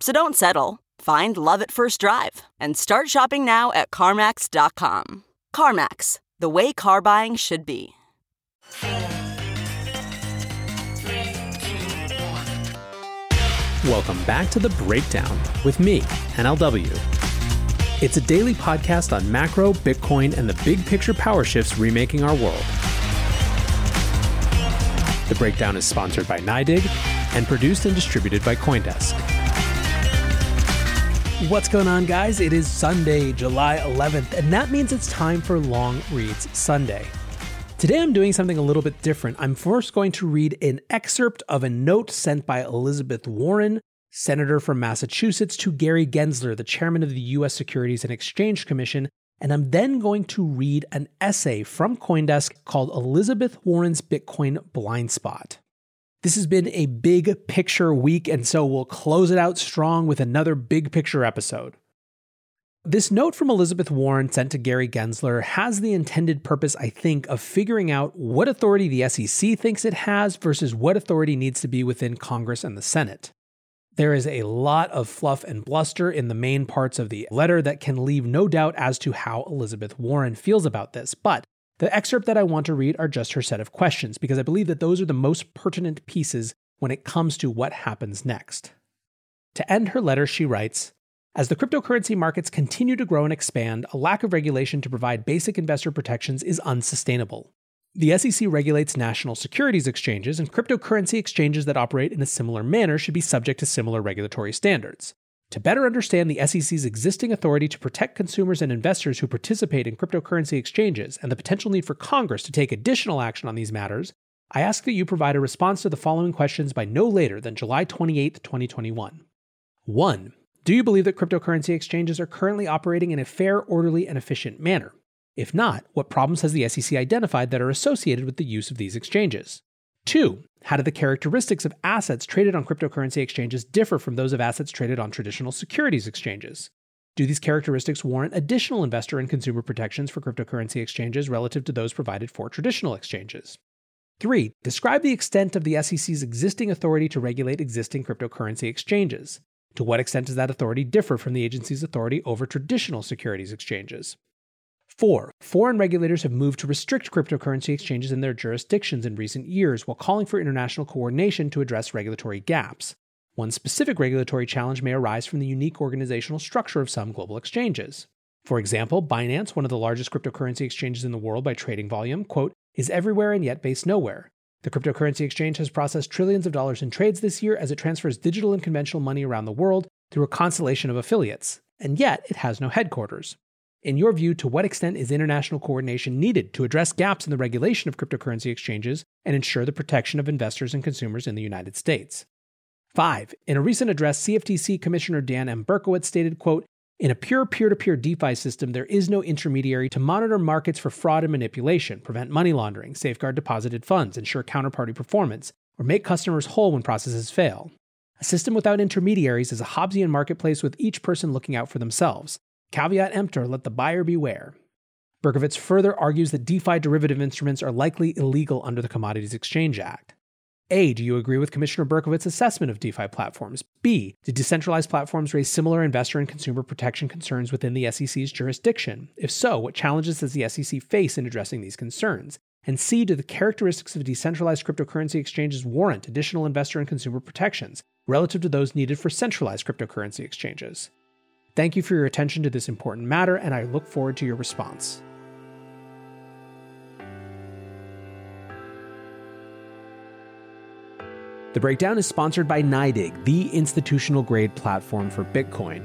So don't settle. Find love at first drive and start shopping now at CarMax.com. CarMax, the way car buying should be. Welcome back to The Breakdown with me, NLW. It's a daily podcast on macro, Bitcoin, and the big picture power shifts remaking our world. The Breakdown is sponsored by NYDIG and produced and distributed by Coindesk. What's going on, guys? It is Sunday, July 11th, and that means it's time for Long Reads Sunday. Today, I'm doing something a little bit different. I'm first going to read an excerpt of a note sent by Elizabeth Warren, Senator from Massachusetts, to Gary Gensler, the chairman of the U.S. Securities and Exchange Commission, and I'm then going to read an essay from Coindesk called Elizabeth Warren's Bitcoin Blind Spot. This has been a big picture week, and so we'll close it out strong with another big picture episode. This note from Elizabeth Warren sent to Gary Gensler has the intended purpose, I think, of figuring out what authority the SEC thinks it has versus what authority needs to be within Congress and the Senate. There is a lot of fluff and bluster in the main parts of the letter that can leave no doubt as to how Elizabeth Warren feels about this, but the excerpt that I want to read are just her set of questions, because I believe that those are the most pertinent pieces when it comes to what happens next. To end her letter, she writes, "As the cryptocurrency markets continue to grow and expand, a lack of regulation to provide basic investor protections is unsustainable. The SEC regulates national securities exchanges, and cryptocurrency exchanges that operate in a similar manner should be subject to similar regulatory standards. To better understand the SEC's existing authority to protect consumers and investors who participate in cryptocurrency exchanges and the potential need for Congress to take additional action on these matters, I ask that you provide a response to the following questions by no later than July 28, 2021. 1. Do you believe that cryptocurrency exchanges are currently operating in a fair, orderly, and efficient manner? If not, what problems has the SEC identified that are associated with the use of these exchanges? 2. How do the characteristics of assets traded on cryptocurrency exchanges differ from those of assets traded on traditional securities exchanges? Do these characteristics warrant additional investor and consumer protections for cryptocurrency exchanges relative to those provided for traditional exchanges? 3. Describe the extent of the SEC's existing authority to regulate existing cryptocurrency exchanges. To what extent does that authority differ from the agency's authority over traditional securities exchanges? 4. Foreign regulators have moved to restrict cryptocurrency exchanges in their jurisdictions in recent years while calling for international coordination to address regulatory gaps. One specific regulatory challenge may arise from the unique organizational structure of some global exchanges. For example, Binance, one of the largest cryptocurrency exchanges in the world by trading volume, quote, is everywhere and yet based nowhere. The cryptocurrency exchange has processed trillions of dollars in trades this year as it transfers digital and conventional money around the world through a constellation of affiliates, and yet it has no headquarters. In your view, to what extent is international coordination needed to address gaps in the regulation of cryptocurrency exchanges and ensure the protection of investors and consumers in the United States? 5. In a recent address, CFTC Commissioner Dan M. Berkowitz stated, quote, "In a pure peer-to-peer DeFi system, there is no intermediary to monitor markets for fraud and manipulation, prevent money laundering, safeguard deposited funds, ensure counterparty performance, or make customers whole when processes fail. A system without intermediaries is a Hobbesian marketplace with each person looking out for themselves. Caveat emptor, let the buyer beware." Berkowitz further argues that DeFi derivative instruments are likely illegal under the Commodities Exchange Act. A. Do you agree with Commissioner Berkowitz's assessment of DeFi platforms? B. Did decentralized platforms raise similar investor and consumer protection concerns within the SEC's jurisdiction? If so, what challenges does the SEC face in addressing these concerns? And C. Do the characteristics of decentralized cryptocurrency exchanges warrant additional investor and consumer protections relative to those needed for centralized cryptocurrency exchanges? Thank you for your attention to this important matter, and I look forward to your response. The breakdown is sponsored by NYDIG, the institutional-grade platform for Bitcoin.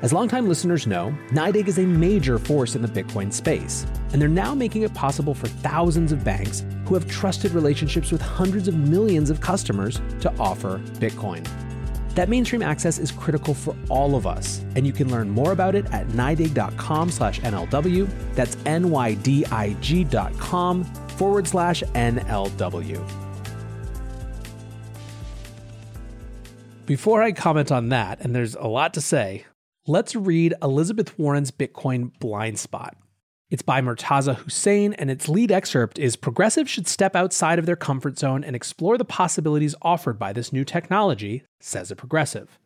As longtime listeners know, NYDIG is a major force in the Bitcoin space, and they're now making it possible for thousands of banks who have trusted relationships with hundreds of millions of customers to offer Bitcoin. That mainstream access is critical for all of us, and you can learn more about it at nydig.com/NLW. That's NYDIG.com/NLW. Before I comment on that, and there's a lot to say, let's read Elizabeth Warren's Bitcoin Blind Spot. It's by Murtaza Hussain, and its lead excerpt is, "Progressives should step outside of their comfort zone and explore the possibilities offered by this new technology," says a progressive.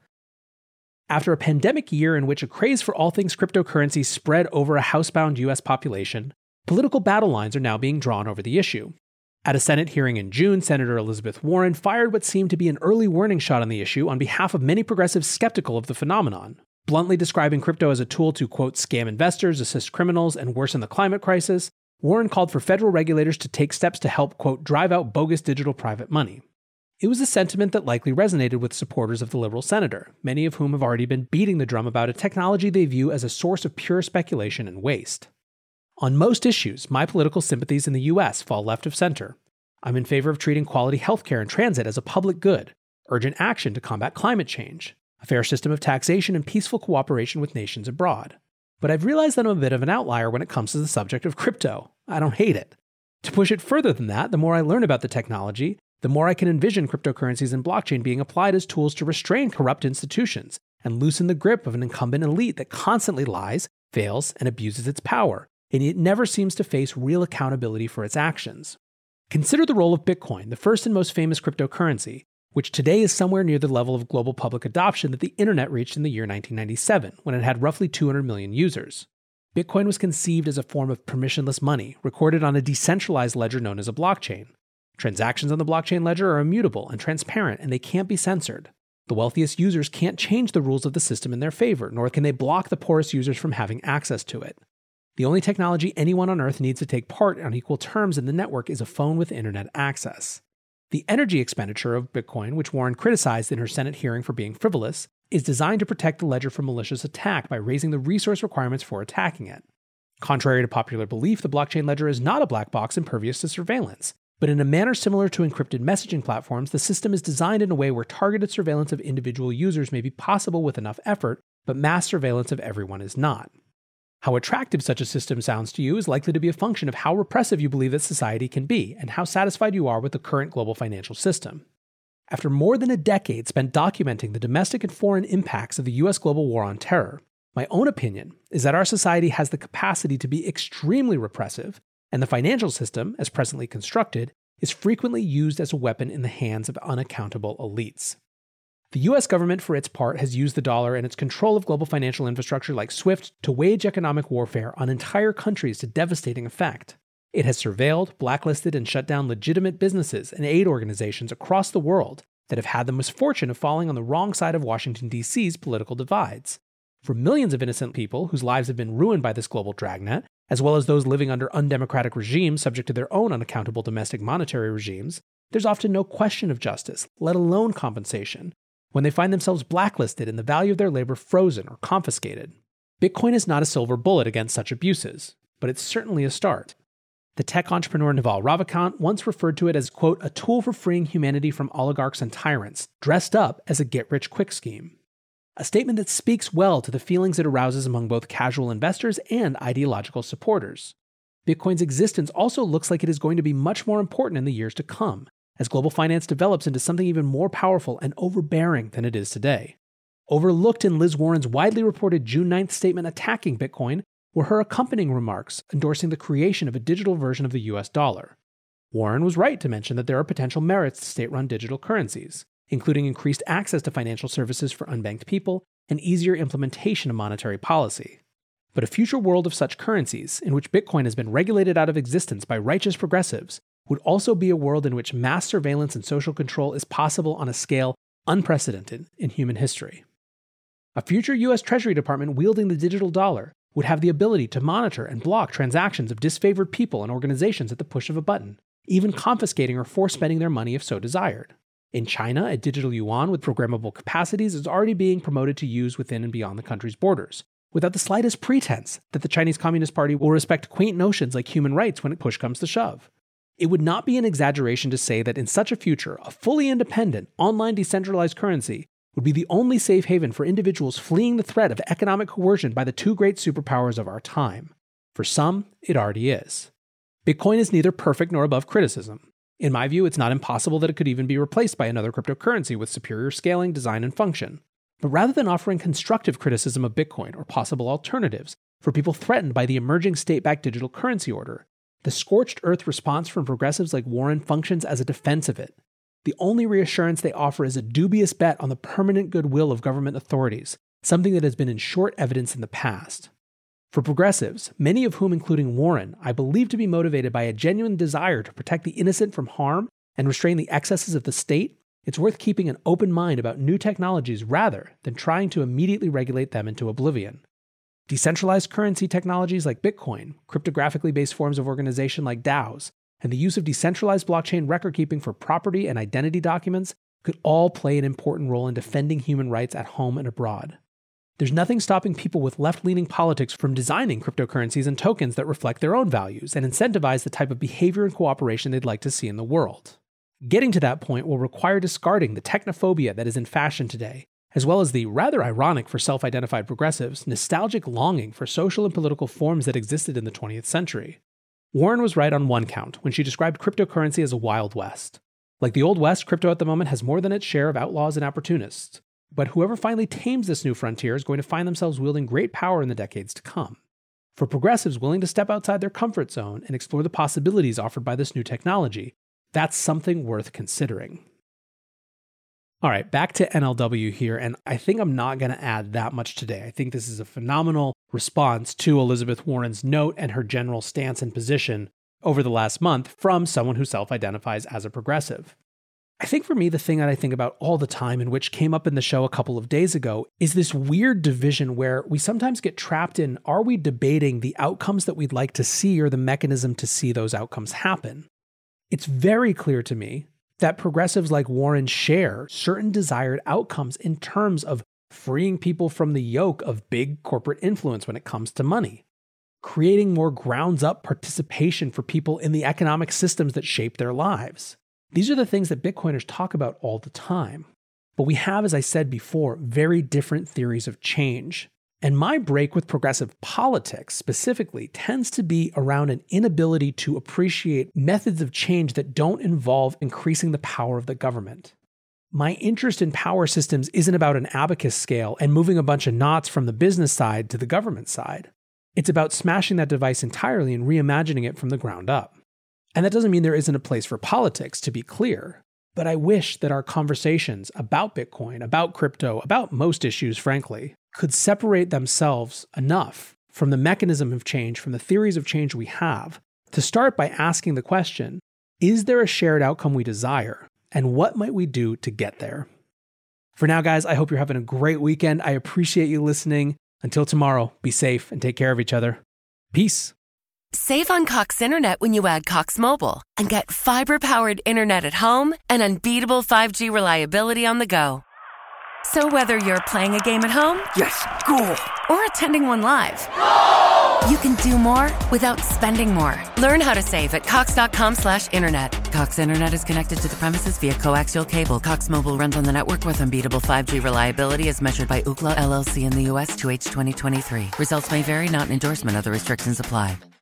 After a pandemic year in which a craze for all things cryptocurrency spread over a housebound U.S. population, political battle lines are now being drawn over the issue. At a Senate hearing in June, Senator Elizabeth Warren fired what seemed to be an early warning shot on the issue on behalf of many progressives skeptical of the phenomenon, bluntly describing crypto as a tool to, quote, scam investors, assist criminals, and worsen the climate crisis. Warren called for federal regulators to take steps to help, quote, drive out bogus digital private money. It was a sentiment that likely resonated with supporters of the liberal senator, many of whom have already been beating the drum about a technology they view as a source of pure speculation and waste. On most issues, my political sympathies in the U.S. fall left of center. I'm in favor of treating quality healthcare and transit as a public good, urgent action to combat climate change, a fair system of taxation, and peaceful cooperation with nations abroad. But I've realized that I'm a bit of an outlier when it comes to the subject of crypto. I don't hate it. To push it further than that, the more I learn about the technology, the more I can envision cryptocurrencies and blockchain being applied as tools to restrain corrupt institutions and loosen the grip of an incumbent elite that constantly lies, fails, and abuses its power, and yet never seems to face real accountability for its actions. Consider the role of Bitcoin, the first and most famous cryptocurrency, which today is somewhere near the level of global public adoption that the internet reached in the year 1997, when it had roughly 200 million users. Bitcoin was conceived as a form of permissionless money, recorded on a decentralized ledger known as a blockchain. Transactions on the blockchain ledger are immutable and transparent, and they can't be censored. The wealthiest users can't change the rules of the system in their favor, nor can they block the poorest users from having access to it. The only technology anyone on Earth needs to take part on equal terms in the network is a phone with internet access. The energy expenditure of Bitcoin, which Warren criticized in her Senate hearing for being frivolous, is designed to protect the ledger from malicious attack by raising the resource requirements for attacking it. Contrary to popular belief, the blockchain ledger is not a black box impervious to surveillance, but in a manner similar to encrypted messaging platforms, the system is designed in a way where targeted surveillance of individual users may be possible with enough effort, but mass surveillance of everyone is not. How attractive such a system sounds to you is likely to be a function of how repressive you believe that society can be and how satisfied you are with the current global financial system. After more than a decade spent documenting the domestic and foreign impacts of the U.S. global war on terror, my own opinion is that our society has the capacity to be extremely repressive, and the financial system, as presently constructed, is frequently used as a weapon in the hands of unaccountable elites. The U.S. government, for its part, has used the dollar and its control of global financial infrastructure like SWIFT to wage economic warfare on entire countries to devastating effect. It has surveilled, blacklisted, and shut down legitimate businesses and aid organizations across the world that have had the misfortune of falling on the wrong side of Washington, D.C.'s political divides. For millions of innocent people whose lives have been ruined by this global dragnet, as well as those living under undemocratic regimes subject to their own unaccountable domestic monetary regimes, there's often no question of justice, let alone compensation, when they find themselves blacklisted and the value of their labor frozen or confiscated. Bitcoin is not a silver bullet against such abuses, but it's certainly a start. The tech entrepreneur Naval Ravikant once referred to it as, quote, a tool for freeing humanity from oligarchs and tyrants, dressed up as a get-rich-quick scheme. A statement that speaks well to the feelings it arouses among both casual investors and ideological supporters. Bitcoin's existence also looks like it is going to be much more important in the years to come, as global finance develops into something even more powerful and overbearing than it is today. Overlooked in Liz Warren's widely reported June 9th statement attacking Bitcoin were her accompanying remarks endorsing the creation of a digital version of the US dollar. Warren was right to mention that there are potential merits to state-run digital currencies, including increased access to financial services for unbanked people and easier implementation of monetary policy. But a future world of such currencies, in which Bitcoin has been regulated out of existence by righteous progressives, would also be a world in which mass surveillance and social control is possible on a scale unprecedented in human history. A future U.S. Treasury Department wielding the digital dollar would have the ability to monitor and block transactions of disfavored people and organizations at the push of a button, even confiscating or force-spending their money if so desired. In China, a digital yuan with programmable capacities is already being promoted to use within and beyond the country's borders, without the slightest pretense that the Chinese Communist Party will respect quaint notions like human rights when push comes to shove. It would not be an exaggeration to say that in such a future, a fully independent, online decentralized currency would be the only safe haven for individuals fleeing the threat of economic coercion by the two great superpowers of our time. For some, it already is. Bitcoin is neither perfect nor above criticism. In my view, it's not impossible that it could even be replaced by another cryptocurrency with superior scaling, design, and function. But rather than offering constructive criticism of Bitcoin or possible alternatives for people threatened by the emerging state-backed digital currency order, the scorched-earth response from progressives like Warren functions as a defense of it. The only reassurance they offer is a dubious bet on the permanent goodwill of government authorities, something that has been in short evidence in the past. For progressives, many of whom, including Warren, I believe to be motivated by a genuine desire to protect the innocent from harm and restrain the excesses of the state, it's worth keeping an open mind about new technologies rather than trying to immediately regulate them into oblivion. Decentralized currency technologies like Bitcoin, cryptographically based forms of organization like DAOs, and the use of decentralized blockchain record-keeping for property and identity documents could all play an important role in defending human rights at home and abroad. There's nothing stopping people with left-leaning politics from designing cryptocurrencies and tokens that reflect their own values and incentivize the type of behavior and cooperation they'd like to see in the world. Getting to that point will require discarding the technophobia that is in fashion today, as well as the, rather ironic for self-identified progressives, nostalgic longing for social and political forms that existed in the 20th century. Warren was right on one count when she described cryptocurrency as a Wild West. Like the Old West, crypto at the moment has more than its share of outlaws and opportunists. But whoever finally tames this new frontier is going to find themselves wielding great power in the decades to come. For progressives willing to step outside their comfort zone and explore the possibilities offered by this new technology, that's something worth considering. All right, back to NLW here, and I think I'm not going to add that much today. I think this is a phenomenal response to Elizabeth Warren's note and her general stance and position over the last month from someone who self-identifies as a progressive. I think for me, the thing that I think about all the time and which came up in the show a couple of days ago is this weird division where we sometimes get trapped in, are we debating the outcomes that we'd like to see or the mechanism to see those outcomes happen? It's very clear to me that progressives like Warren share certain desired outcomes in terms of freeing people from the yoke of big corporate influence when it comes to money, creating more grounds-up participation for people in the economic systems that shape their lives. These are the things that Bitcoiners talk about all the time. But we have, as I said before, very different theories of change. And my break with progressive politics specifically tends to be around an inability to appreciate methods of change that don't involve increasing the power of the government. My interest in power systems isn't about an abacus scale and moving a bunch of knots from the business side to the government side. It's about smashing that device entirely and reimagining it from the ground up. And that doesn't mean there isn't a place for politics, to be clear. But I wish that our conversations about Bitcoin, about crypto, about most issues, frankly, could separate themselves enough from the mechanism of change, from the theories of change we have, to start by asking the question, is there a shared outcome we desire? And what might we do to get there? For now, guys, I hope you're having a great weekend. I appreciate you listening. Until tomorrow, be safe and take care of each other. Peace. Save on Cox Internet when you add Cox Mobile and get fiber-powered internet at home and unbeatable 5G reliability on the go. So whether you're playing a game at home, yes, cool, or attending one live, no! You can do more without spending more. Learn how to save at cox.com/internet. Cox Internet is connected to the premises via coaxial cable. Cox Mobile runs on the network with unbeatable 5G reliability as measured by Ookla LLC in the U.S. to H2023. Results may vary, not an endorsement. Other restrictions apply.